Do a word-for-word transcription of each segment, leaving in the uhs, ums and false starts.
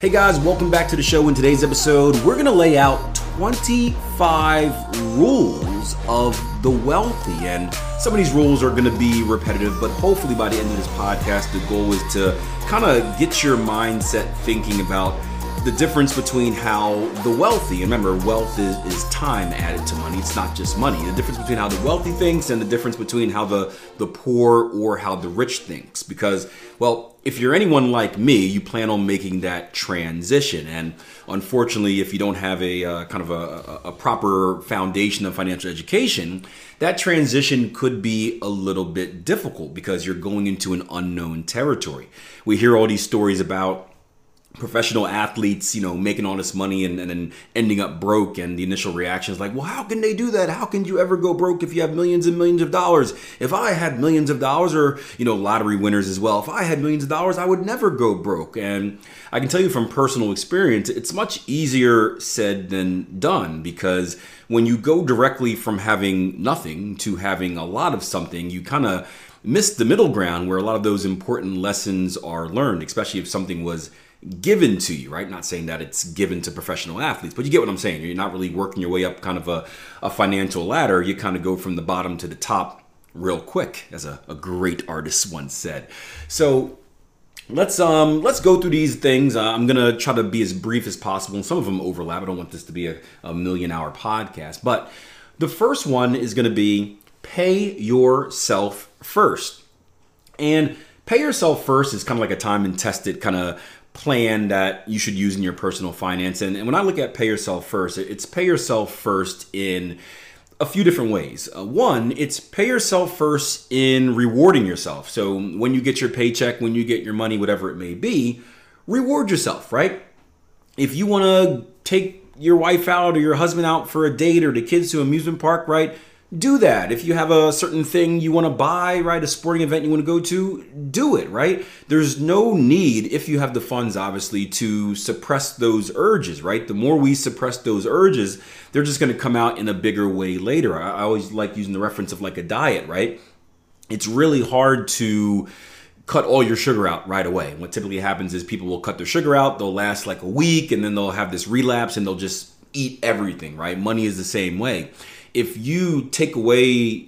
Hey guys, welcome back to the show. In today's episode, we're going to lay out twenty-five rules of the wealthy. And some of these rules are going to be repetitive, but hopefully by the end of this podcast, the goal is to kind of get your mindset thinking about the difference between how the wealthy, and remember, wealth is, is time added to money. It's not just money. The difference between how the wealthy thinks and the difference between how the, the poor or how the rich thinks. Because, well, if you're anyone like me, you plan on making that transition. And unfortunately, if you don't have a uh, kind of a, a proper foundation of financial education, that transition could be a little bit difficult because you're going into an unknown territory. We hear all these stories about professional athletes, you know, making all this money and then ending up broke. And the initial reaction is like, well, how can they do that? How can you ever go broke if you have millions and millions of dollars? If I had millions of dollars, or, you know, lottery winners as well, if I had millions of dollars, I would never go broke. And I can tell you from personal experience, it's much easier said than done, because when you go directly from having nothing to having a lot of something, you kind of miss the middle ground where a lot of those important lessons are learned, especially if something was given to you, right? Not saying that it's given to professional athletes, but you get what I'm saying. You're not really working your way up kind of a, a financial ladder. You kind of go from the bottom to the top real quick, as a, a great artist once said. So let's um let's go through these things. Uh, I'm gonna try to be as brief as possible, and some of them overlap. I don't want this to be a, a million hour podcast, but the first one is gonna be pay yourself first. And pay yourself first is kind of like a time and tested kind of plan that you should use in your personal finance. And, and when I look at pay yourself first, it's pay yourself first in a few different ways. Uh, one, it's pay yourself first in rewarding yourself. So when you get your paycheck, when you get your money, whatever it may be, reward yourself, right? If you want to take your wife out or your husband out for a date, or the kids to an amusement park, right? Do that. If you have a certain thing you want to buy, right, a sporting event you want to go to, do it, right? There's no need, if you have the funds, obviously, to suppress those urges, right? The more we suppress those urges, they're just going to come out in a bigger way later. I always like using the reference of like a diet, right? It's really hard to cut all your sugar out right away. What typically happens is people will cut their sugar out, they'll last like a week, and then they'll have this relapse and they'll just eat everything, right? Money is the same way. If you take away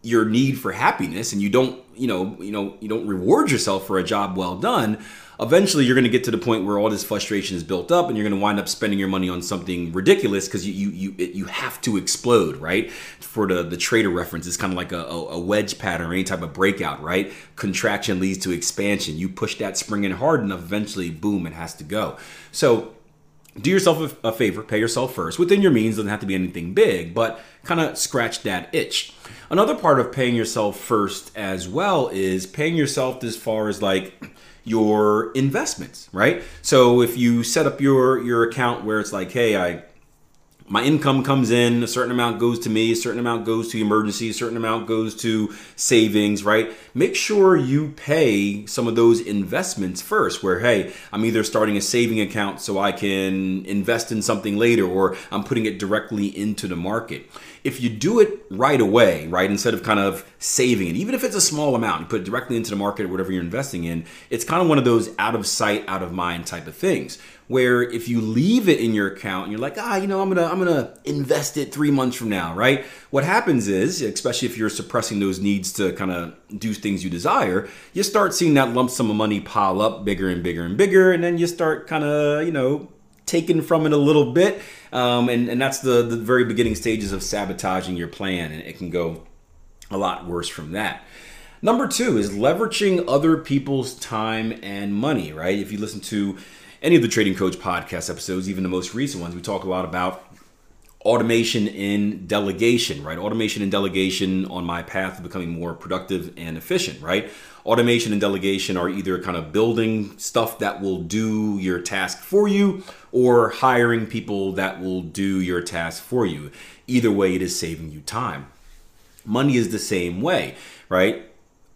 your need for happiness and you don't, you know, you know, you don't reward yourself for a job well done, eventually you're going to get to the point where all this frustration is built up, and you're going to wind up spending your money on something ridiculous because you you you you have to explode, right? For the the trader reference, it's kind of like a, a wedge pattern or any type of breakout, right? Contraction leads to expansion. You push that spring in hard enough, eventually, boom, it has to go. So do yourself a favor, pay yourself first. Within your means, doesn't have to be anything big, but kind of scratch that itch. Another part of paying yourself first as well is paying yourself as far as like your investments, right? So if you set up your, your account where it's like, hey, I my income comes in, a certain amount goes to me, a certain amount goes to emergency, a certain amount goes to savings, right? Make sure you pay some of those investments first, where, hey, I'm either starting a saving account so I can invest in something later, or I'm putting it directly into the market. If you do it right away, right, instead of kind of saving it, even if it's a small amount, you put it directly into the market or whatever you're investing in, it's kind of one of those out of sight, out of mind type of things, where if you leave it in your account and you're like, ah, you know, I'm gonna I'm gonna invest it three months from now, right? What happens is, especially if you're suppressing those needs to kind of do things you desire, you start seeing that lump sum of money pile up bigger and bigger and bigger, and then you start kind of, you know, taken from it a little bit. Um, and, and that's the, the very beginning stages of sabotaging your plan, and it can go a lot worse from that. Number two is leveraging other people's time and money, right? If you listen to any of the Trading Coach podcast episodes, even the most recent ones, we talk a lot about automation and delegation, right? Automation and delegation on my path to becoming more productive and efficient, right? Automation and delegation are either kind of building stuff that will do your task for you, or hiring people that will do your task for you. Either way, it is saving you time. Money is the same way, right?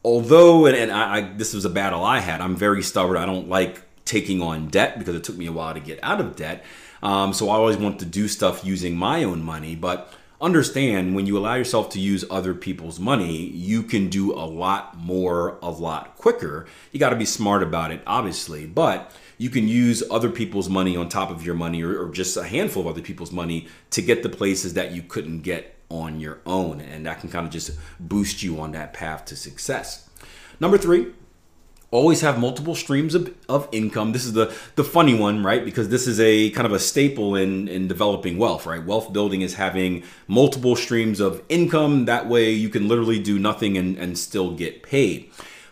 Although, and, and I, I, this was a battle I had, I'm very stubborn. I don't like taking on debt because it took me a while to get out of debt. Um, so I always want to do stuff using my own money, but understand when you allow yourself to use other people's money, you can do a lot more, a lot quicker. You got to be smart about it, obviously, but you can use other people's money on top of your money, or, or just a handful of other people's money to get the places that you couldn't get on your own. And that can kind of just boost you on that path to success. Number three, always have multiple streams of, of income. This is the, the funny one, right? Because this is a kind of a staple in, in developing wealth, right? Wealth building is having multiple streams of income. That way you can literally do nothing and, and still get paid.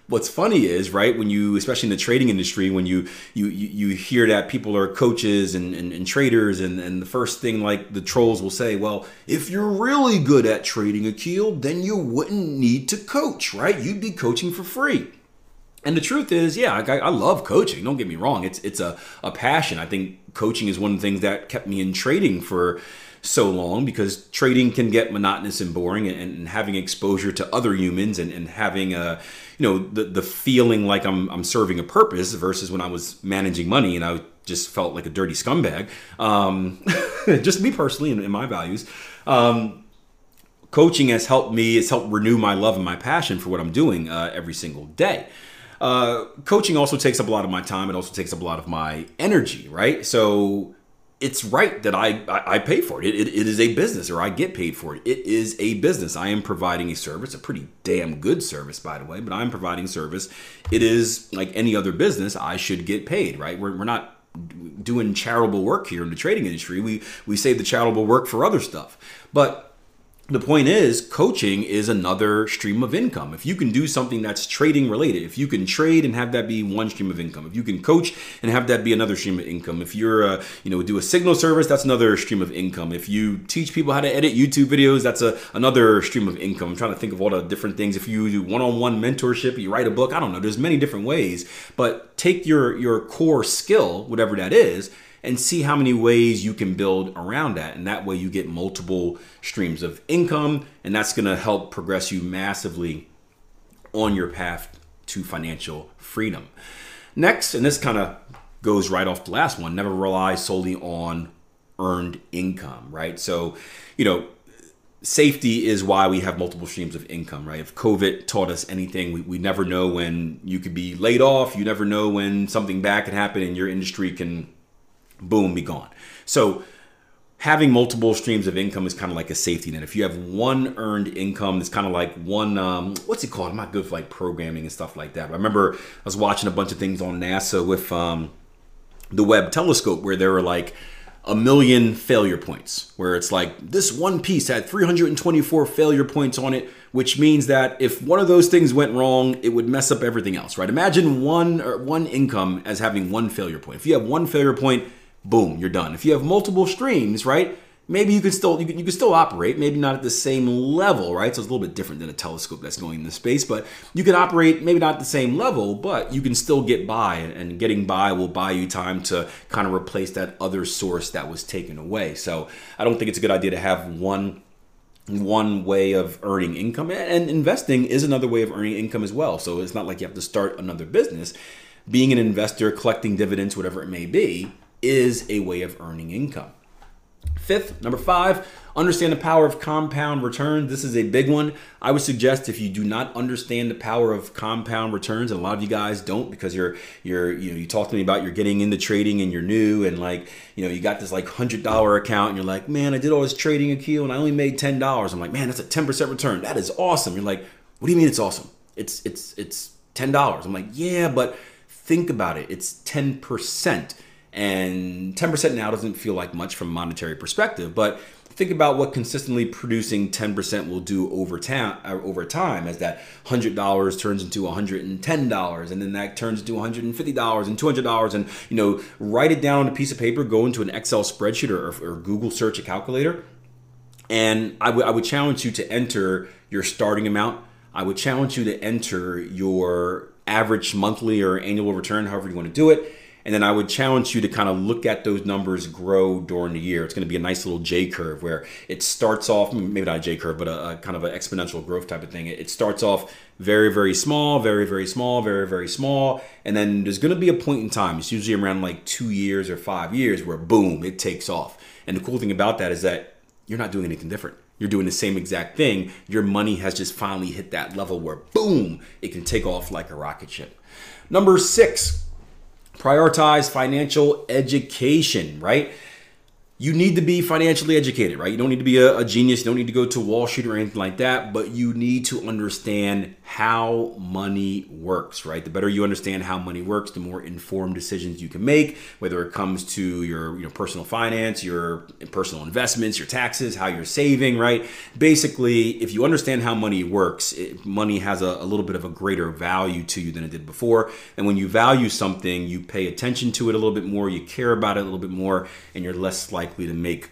What's funny is, right, when you, especially in the trading industry, when you you you hear that people are coaches and, and, and traders, and, and the first thing, like, the trolls will say, well, if you're really good at trading, Akil, then you wouldn't need to coach, right? You'd be coaching for free. And the truth is, yeah, I, I love coaching. Don't get me wrong. It's it's a, a passion. I think coaching is one of the things that kept me in trading for so long, because trading can get monotonous and boring, and, and having exposure to other humans, and, and having a, you know, the, the feeling like I'm, I'm serving a purpose, versus when I was managing money and I just felt like a dirty scumbag, um, just me personally and, and my values. Um, coaching has helped me, it's helped renew my love and my passion for what I'm doing uh, every single day. Uh, coaching also takes up a lot of my time. It also takes up a lot of my energy, right? So it's right that I, I, I pay for it. It, it. It is a business, or I get paid for it. It is a business. I am providing a service, a pretty damn good service, by the way, but I'm providing service. It is like any other business. I should get paid, right? We're, we're not doing charitable work here in the trading industry. We, we save the charitable work for other stuff. But the point is, coaching is another stream of income. If you can do something that's trading related, if you can trade and have that be one stream of income, if you can coach and have that be another stream of income, if you're, uh, you know, do a signal service, that's another stream of income. If you teach people how to edit YouTube videos, that's a, another stream of income. I'm trying to think of all the different things. If you do one-on-one mentorship, you write a book, I don't know, there's many different ways, but take your, your core skill, whatever that is, and see how many ways you can build around that. And that way you get multiple streams of income, and that's gonna help progress you massively on your path to financial freedom. Next, and this kind of goes right off the last one, never rely solely on earned income, right? So, you know, safety is why we have multiple streams of income, right? If COVID taught us anything, we, we never know when you could be laid off, you never know when something bad can happen and your industry can boom, be gone. So having multiple streams of income is kind of like a safety net. If you have one earned income, it's kind of like one, um, what's it called? I'm not good for like programming and stuff like that. But I remember I was watching a bunch of things on NASA with um, the Webb telescope, where there were like a million failure points, where it's like this one piece had three hundred twenty-four failure points on it, which means that if one of those things went wrong, it would mess up everything else, right? Imagine one, or one income as having one failure point. If you have one failure point, boom, you're done. If you have multiple streams, right, maybe you can still you can, you can still operate, maybe not at the same level, right? So it's a little bit different than a telescope that's going into space, but you can operate maybe not at the same level, but you can still get by, and getting by will buy you time to kind of replace that other source that was taken away. So I don't think it's a good idea to have one one way of earning income, and investing is another way of earning income as well. So it's not like you have to start another business. Being an investor, collecting dividends, whatever it may be, is a way of earning income. Fifth, number five, understand the power of compound returns. This is a big one. I would suggest, if you do not understand the power of compound returns, and a lot of you guys don't, because you're you're you know you talk to me about you're getting into trading and you're new, and like you know you got this like one hundred dollar account and you're like, man, I did all this trading, Akil, and I only made ten dollars. I'm like, man, that's a ten percent return. That is awesome. You're like, what do you mean it's awesome? It's it's it's ten dollars. I'm like, yeah, but think about it. It's ten percent. And ten percent now doesn't feel like much from a monetary perspective, but think about what consistently producing ten percent will do over time, over time, as that one hundred dollars turns into one hundred ten dollars, and then that turns into one hundred fifty dollars and two hundred dollars, and you know, write it down on a piece of paper, go into an Excel spreadsheet or, or Google search a calculator, and I, w- I would challenge you to enter your starting amount. I would challenge you to enter your average monthly or annual return, however you want to do it. And then I would challenge you to kind of look at those numbers grow during the year. It's going to be a nice little J curve where it starts off, maybe not a J curve, but a, a kind of an exponential growth type of thing. It starts off very, very small, very, very small, very, very small. And then there's going to be a point in time, it's usually around like two years or five years, where boom, it takes off. And the cool thing about that is that you're not doing anything different. You're doing the same exact thing. Your money has just finally hit that level where, boom, it can take off like a rocket ship. Number six, prioritize financial education, right? You need to be financially educated, right? You don't need to be a, a genius. You don't need to go to Wall Street or anything like that, but you need to understand how money works, right? The better you understand how money works, the more informed decisions you can make, whether it comes to your, you know, personal finance, your personal investments, your taxes, how you're saving, right? Basically, if you understand how money works, it, money has a, a little bit of a greater value to you than it did before. And when you value something, you pay attention to it a little bit more, you care about it a little bit more, and you're less likely to make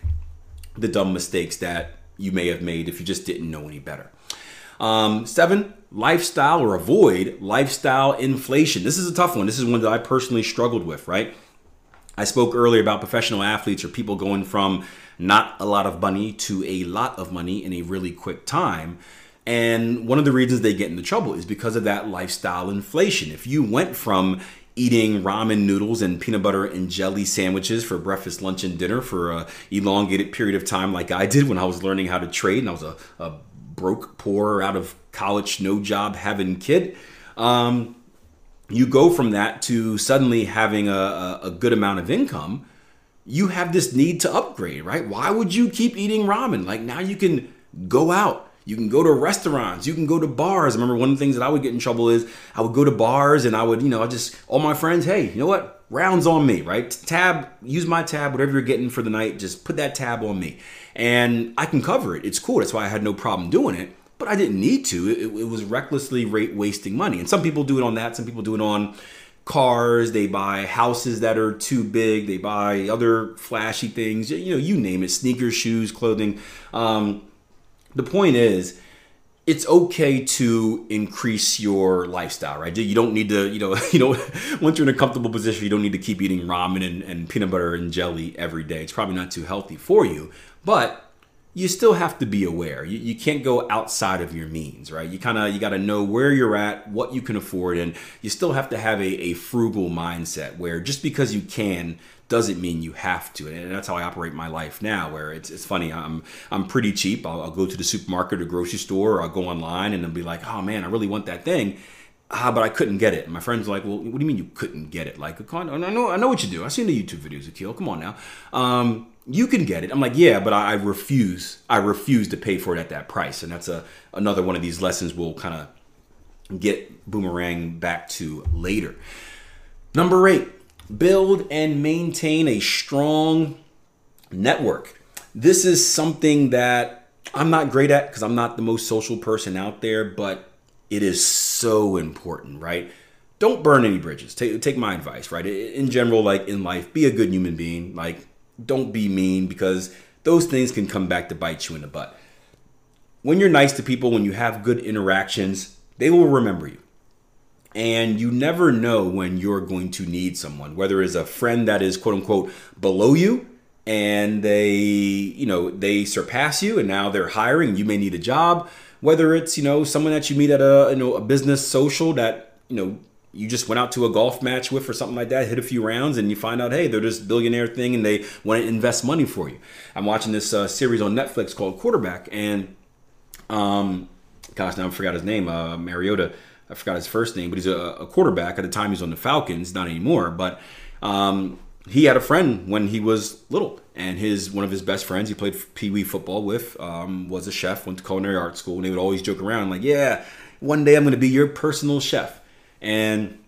the dumb mistakes that you may have made if you just didn't know any better. Um, seven, lifestyle or avoid lifestyle inflation. This is a tough one. This is one that I personally struggled with, right? I spoke earlier about professional athletes or people going from not a lot of money to a lot of money in a really quick time. And one of the reasons they get into trouble is because of that lifestyle inflation. If you went from eating ramen noodles and peanut butter and jelly sandwiches for breakfast, lunch, and dinner for an elongated period of time like I did when I was learning how to trade and I was a, a broke, poor, out of college, no job having kid. Um, you go from that to suddenly having a, a good amount of income. You have this need to upgrade, right? Why would you keep eating ramen? Like now you can go out. You can go to restaurants, you can go to bars. I remember one of the things that I would get in trouble is I would go to bars and I would, you know, I just, all my friends, hey, you know what? Rounds on me, right? Tab, use my tab, whatever you're getting for the night, just put that tab on me. And I can cover it, it's cool. That's why I had no problem doing it, but I didn't need to. It, it was recklessly rate wasting money. And some people do it on that, some people do it on cars, they buy houses that are too big, they buy other flashy things, you know, you name it, sneakers, shoes, clothing. Um, The point is, it's okay to increase your lifestyle, right? You don't need to, you know, you know, once you're in a comfortable position, you don't need to keep eating ramen and, and peanut butter and jelly every day. It's probably not too healthy for you, but you still have to be aware. You, you can't go outside of your means, right? You kind of, you got to know where you're at, what you can afford, and you still have to have a, a frugal mindset where just because you can doesn't mean you have to. And that's how I operate my life now, where it's it's funny, I'm I'm pretty cheap. I'll, I'll go to the supermarket or grocery store, or I'll go online and I'll be like, oh man, I really want that thing, ah, but I couldn't get it. And my friends are like, well, what do you mean you couldn't get it? Like, I know, I know what you do. I've seen the YouTube videos, Akil, come on now. Um, you can get it. I'm like, yeah, but I, I refuse. I refuse to pay for it at that price. And that's a another one of these lessons we'll kind of get boomerang back to later. Number eight. Build and maintain a strong network. This is something that I'm not great at because I'm not the most social person out there, but it is so important, right? Don't burn any bridges. Take, take my advice, right? In general, like in life, be a good human being. Like, don't be mean because those things can come back to bite you in the butt. When you're nice to people, when you have good interactions, they will remember you. And you never know when you're going to need someone, whether it's a friend that is quote unquote below you and they, you know, they surpass you and now they're hiring, you may need a job, whether it's, you know, someone that you meet at a, you know, a business social that, you know, you just went out to a golf match with or something like that, hit a few rounds and you find out, hey, they're this billionaire thing and they want to invest money for you. I'm watching this uh, series on Netflix called Quarterback and, um, gosh, now I forgot his name, uh, Mariota. I forgot his first name, but he's a, a quarterback. At the time, he's on the Falcons, not anymore. But um, he had a friend when he was little, and his one of his best friends he played Pee Wee football with um, was a chef, went to culinary art school, and they would always joke around like, yeah, one day I'm going to be your personal chef. And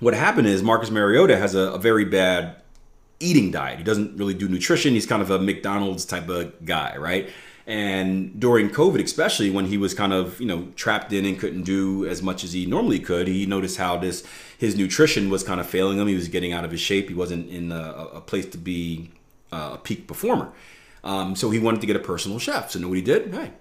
what happened is Marcus Mariota has a, a very bad eating diet. He doesn't really do nutrition. He's kind of a McDonald's type of guy, right? And during COVID, especially when he was kind of, you know, trapped in and couldn't do as much as he normally could, he noticed how this his nutrition was kind of failing him. He was getting out of his shape. He wasn't in a, a place to be a peak performer. Um, so he wanted to get a personal chef. So you know what he did? Hey,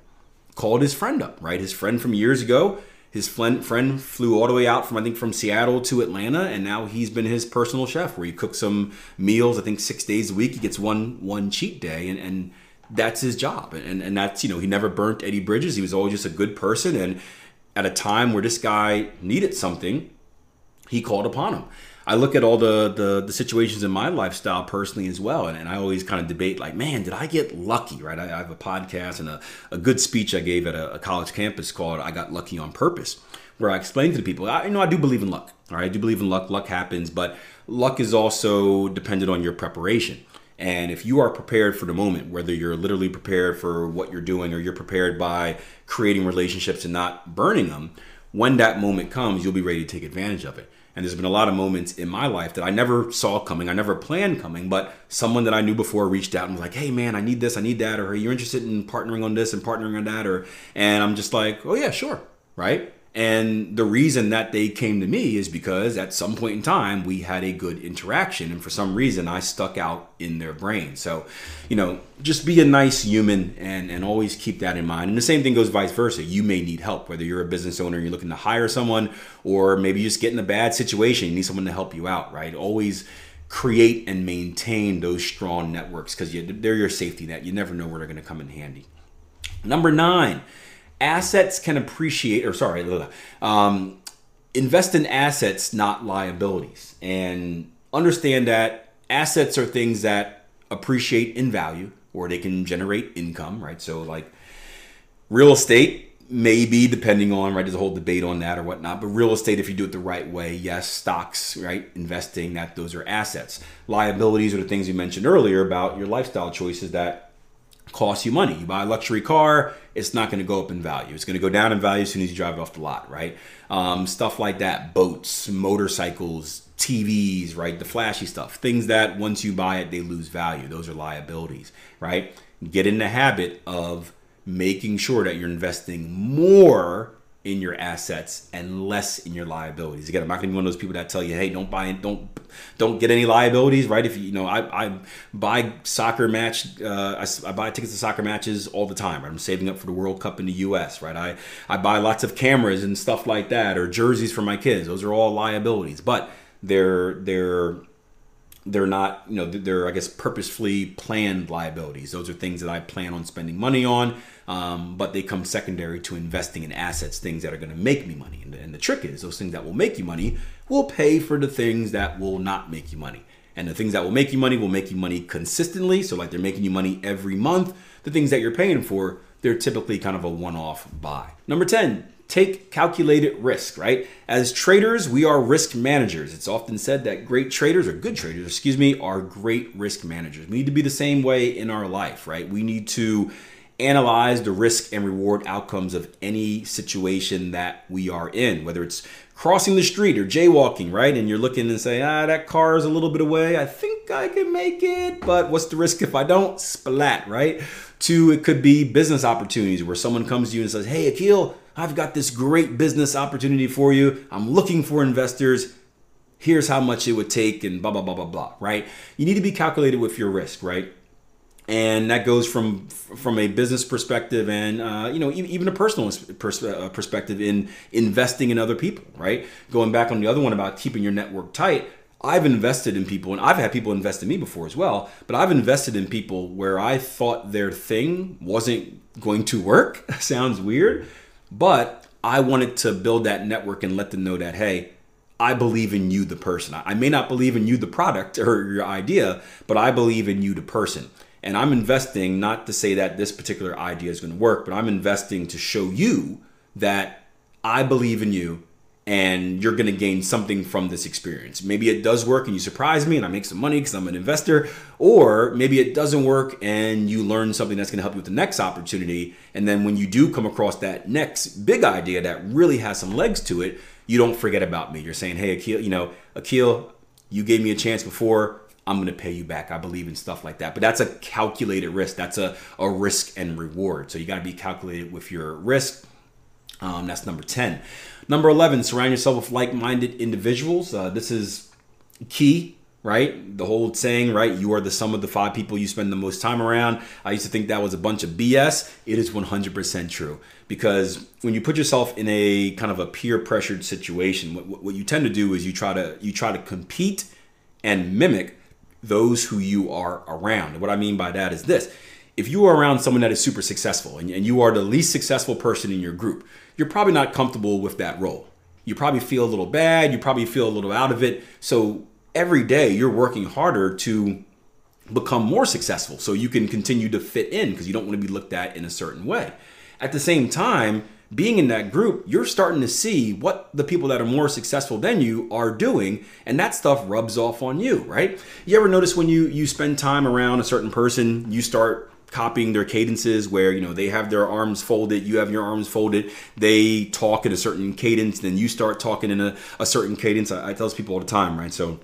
called his friend up, right? His friend from years ago. His friend friend flew all the way out from, I think, from Seattle to Atlanta, and now he's been his personal chef where he cooks some meals, I think, six days a week. He gets one one cheat day, and and that's his job. And, and that's, you know, he never burnt any bridges. He was always just a good person. And at a time where this guy needed something, he called upon him. I look at all the, the, the situations in my lifestyle personally as well. And, and I always kind of debate like, man, did I get lucky, right? I, I have a podcast and a, a good speech I gave at a, a college campus called I Got Lucky on Purpose, where I explained to the people, I, you know, I do believe in luck. All right, I do believe in luck. Luck happens, but luck is also dependent on your preparation. And if you are prepared for the moment, whether you're literally prepared for what you're doing or you're prepared by creating relationships and not burning them, when that moment comes, you'll be ready to take advantage of it. And there's been a lot of moments in my life that I never saw coming. I never planned coming, but someone that I knew before reached out and was like, hey man, I need this, I need that, or are you interested in partnering on this and partnering on that? Or, and I'm just like, oh yeah, sure, right? And the reason that they came to me is because at some point in time, we had a good interaction. And for some reason, I stuck out in their brain. So, you know, just be a nice human and, and always keep that in mind. And the same thing goes vice versa. You may need help, whether you're a business owner, you're looking to hire someone, or maybe you just get in a bad situation, you need someone to help you out, right? Always create and maintain those strong networks because they're your safety net. You never know where they're going to come in handy. Number nine. Assets can appreciate, or sorry, um, invest in assets, not liabilities. And understand that assets are things that appreciate in value or they can generate income, right? So like real estate, maybe depending on, right, there's a whole debate on that or whatnot, but real estate, if you do it the right way, yes, stocks, right, investing, that those are assets. Liabilities are the things you mentioned earlier about your lifestyle choices that costs you money. You buy a luxury car, it's not going to go up in value. It's going to go down in value as soon as you drive it off the lot, right? Um, stuff like that, boats, motorcycles, T Vs, right? The flashy stuff, things that once you buy it, they lose value. Those are liabilities, right? Get in the habit of making sure that you're investing more in your assets and less in your liabilities. Again, I'm not gonna be one of those people that tell you, hey, don't buy, don't don't get any liabilities, right? If you, you know, I, I buy soccer match, uh, I, I buy tickets to soccer matches all the time, right? I'm saving up for the World Cup in the U S, right? I, I buy lots of cameras and stuff like that, or jerseys for my kids. Those are all liabilities, but they're, they're, They're not, you know, they're, I guess, purposefully planned liabilities. Those are things that I plan on spending money on, um, but they come secondary to investing in assets, things that are going to make me money. And the, and the trick is those things that will make you money will pay for the things that will not make you money. And the things that will make you money will make you money consistently. So like they're making you money every month. The things that you're paying for, they're typically kind of a one-off buy. Number ten. Take calculated risk, right? As traders, we are risk managers. It's often said that great traders, or good traders, excuse me, are great risk managers. We need to be the same way in our life, right? We need to analyze the risk and reward outcomes of any situation that we are in, whether it's crossing the street or jaywalking, right? And you're looking and say, ah, that car is a little bit away. I think I can make it, but what's the risk if I don't? Splat, right? Two, it could be business opportunities where someone comes to you and says, hey, Akil, I've got this great business opportunity for you. I'm looking for investors. Here's how much it would take and blah, blah, blah, blah, blah, right? You need to be calculated with your risk, right? And that goes from from a business perspective and, uh, you know, even a personal pers- perspective in investing in other people, right? Going back on the other one about keeping your network tight, I've invested in people and I've had people invest in me before as well, but I've invested in people where I thought their thing wasn't going to work. Sounds weird. But I wanted to build that network and let them know that, hey, I believe in you, the person. I may not believe in you, the product or your idea, but I believe in you, the person. And I'm investing not to say that this particular idea is going to work, but I'm investing to show you that I believe in you and you're going to gain something from this experience. Maybe it does work and you surprise me and I make some money because I'm an investor, or maybe it doesn't work and you learn something that's going to help you with the next opportunity. And then when you do come across that next big idea that really has some legs to it, you don't forget about me. You're saying, hey, Akil, you know, Akil, you gave me a chance before. I'm going to pay you back. I believe in stuff like that. But that's a calculated risk. That's a, a risk and reward. So you got to be calculated with your risk. Um, that's number ten. Number eleven, surround yourself with like-minded individuals. Uh, this is key, right? The whole saying, right? You are the sum of the five people you spend the most time around. I used to think that was a bunch of B S. It is one hundred percent true, because when you put yourself in a kind of a peer pressured situation, what, what you tend to do is you try to, you try to compete and mimic those who you are around. And what I mean by that is this. If you are around someone that is super successful and you are the least successful person in your group, you're probably not comfortable with that role. you probably feel a little bad, you probably feel a little out of it. So every day you're working harder to become more successful so you can continue to fit in, because you don't want to be looked at in a certain way. At the same time, being in that group, you're starting to see what the people that are more successful than you are doing, and that stuff rubs off on you, right? You ever notice when you you spend time around a certain person, you start copying their cadences where, you know, they have their arms folded, you have your arms folded, they talk in a certain cadence, then you start talking in a, a certain cadence. I, I tell this people all the time, right? So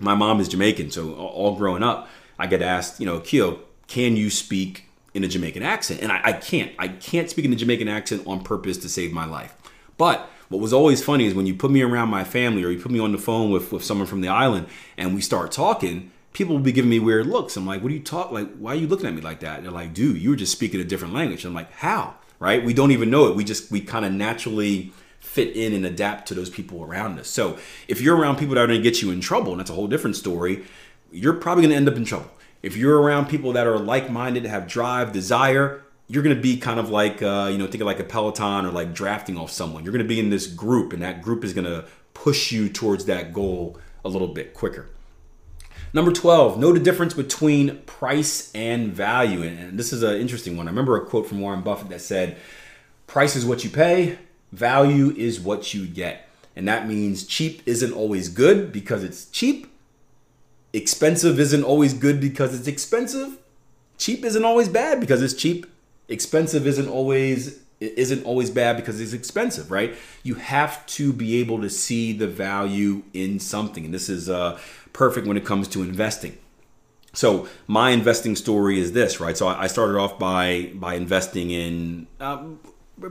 my mom is Jamaican, so all growing up, I get asked, you know, Akil, can you speak in a Jamaican accent? And I, I can't. I can't speak in a Jamaican accent on purpose to save my life. But what was always funny is when you put me around my family or you put me on the phone with, with someone from the island and we start talking, people will be giving me weird looks. I'm like, what are you talking? Like, why are you looking at me like that? And they're like, dude, you were just speaking a different language. And I'm like, how? Right? We don't even know it. We just, we kind of naturally fit in and adapt to those people around us. So if you're around people that are going to get you in trouble, and that's a whole different story, you're probably going to end up in trouble. If you're around people that are like-minded, have drive, desire, you're going to be kind of like, uh, you know, think of like a Peloton or like drafting off someone. You're going to be in this group, and that group is going to push you towards that goal a little bit quicker. Number twelve, know the difference between price and value. And this is an interesting one. I remember a quote from Warren Buffett that said, price is what you pay, value is what you get. And that means cheap isn't always good because it's cheap. Expensive isn't always good because it's expensive. Cheap isn't always bad because it's cheap. Expensive isn't always isn't always bad because it's expensive, right? You have to be able to see the value in something. And this is uh, perfect when it comes to investing. So my investing story is this, right? So I started off by by investing in uh,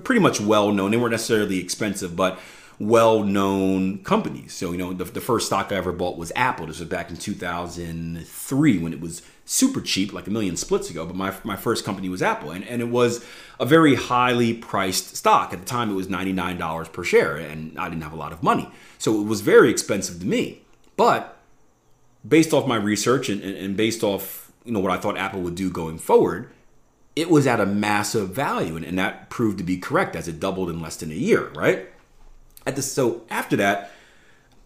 pretty much well-known. They weren't necessarily expensive, but well-known companies. So, you know, the, the first stock I ever bought was Apple. This was back in two thousand three when it was super cheap, like a million splits ago. But my, my first company was Apple. And, and it was a very highly priced stock. At the time, it was ninety-nine dollars per share. And I didn't have a lot of money. So it was very expensive to me. But based off my research and, and, and based off, you know, what I thought Apple would do going forward, it was at a massive value. And, and that proved to be correct as it doubled in less than a year, right? At this, so after that,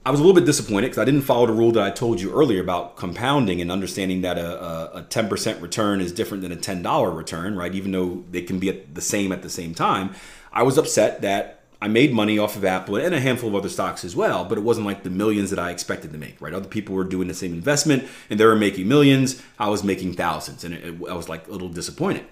I was a little bit disappointed because I didn't follow the rule that I told you earlier about compounding and understanding that a, a, a ten percent return is different than a ten dollar return, right? Even though they can be at the same at the same time. I was upset that I made money off of Apple and a handful of other stocks as well, but it wasn't like the millions that I expected to make, right? Other people were doing the same investment and they were making millions. I was making thousands, and it, it, I was like a little disappointed.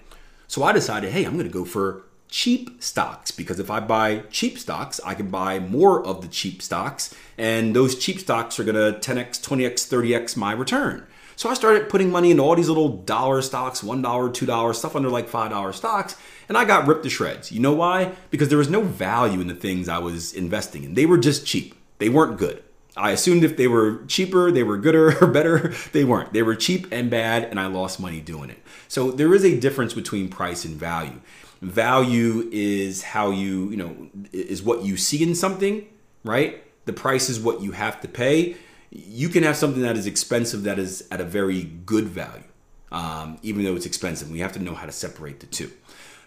So I decided, hey, I'm going to go for cheap stocks, because if I buy cheap stocks, I can buy more of the cheap stocks, and those cheap stocks are gonna ten x, twenty x, thirty x my return. So I started putting money into all these little dollar stocks, one dollar, two dollars, stuff under like five dollar stocks, and I got ripped to shreds. You know why? Because there was no value in the things I was investing in. They were just cheap. They weren't good. I assumed if they were cheaper, they were gooder or better. They weren't. They were cheap and bad, and I lost money doing it. So there is a difference between price and value. Value is how you, you know, is what you see in something, right? The price is what you have to pay. You can have something that is expensive that is at a very good value, um, even though it's expensive. We have to know how to separate the two.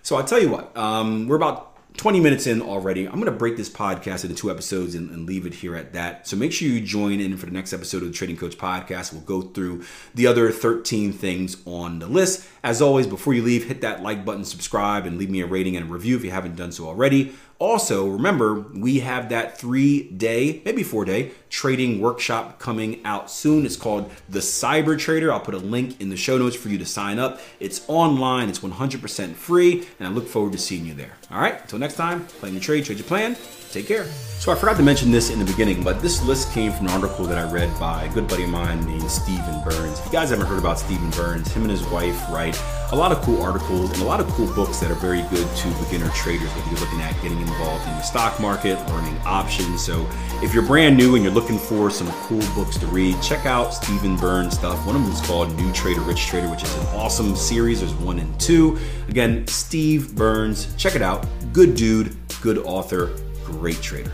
So I'll tell you what, um, we're about twenty minutes in already. I'm going to break this podcast into two episodes and, and leave it here at that. So make sure you join in for the next episode of the Trading Coach Podcast. We'll go through the other thirteen things on the list. As always, before you leave, hit that like button, subscribe, and leave me a rating and a review if you haven't done so already. Also, remember, we have that three-day, maybe four-day trading workshop coming out soon. It's called The Cyber Trader. I'll put a link in the show notes for you to sign up. It's online. It's one hundred percent free, and I look forward to seeing you there. All right, until next time, plan your trade, trade your plan. Take care. So I forgot to mention this in the beginning, but this list came from an article that I read by a good buddy of mine named Stephen Burns. If you guys haven't heard about Stephen Burns, him and his wife write a lot of cool articles and a lot of cool books that are very good to beginner traders, whether you're looking at getting involved in the stock market, learning options. So if you're brand new and you're looking for some cool books to read, check out Stephen Burns' stuff. One of them is called New Trader, Rich Trader, which is an awesome series. There's one and two. Again, Steve Burns. Check it out. Good dude, good author, great trader.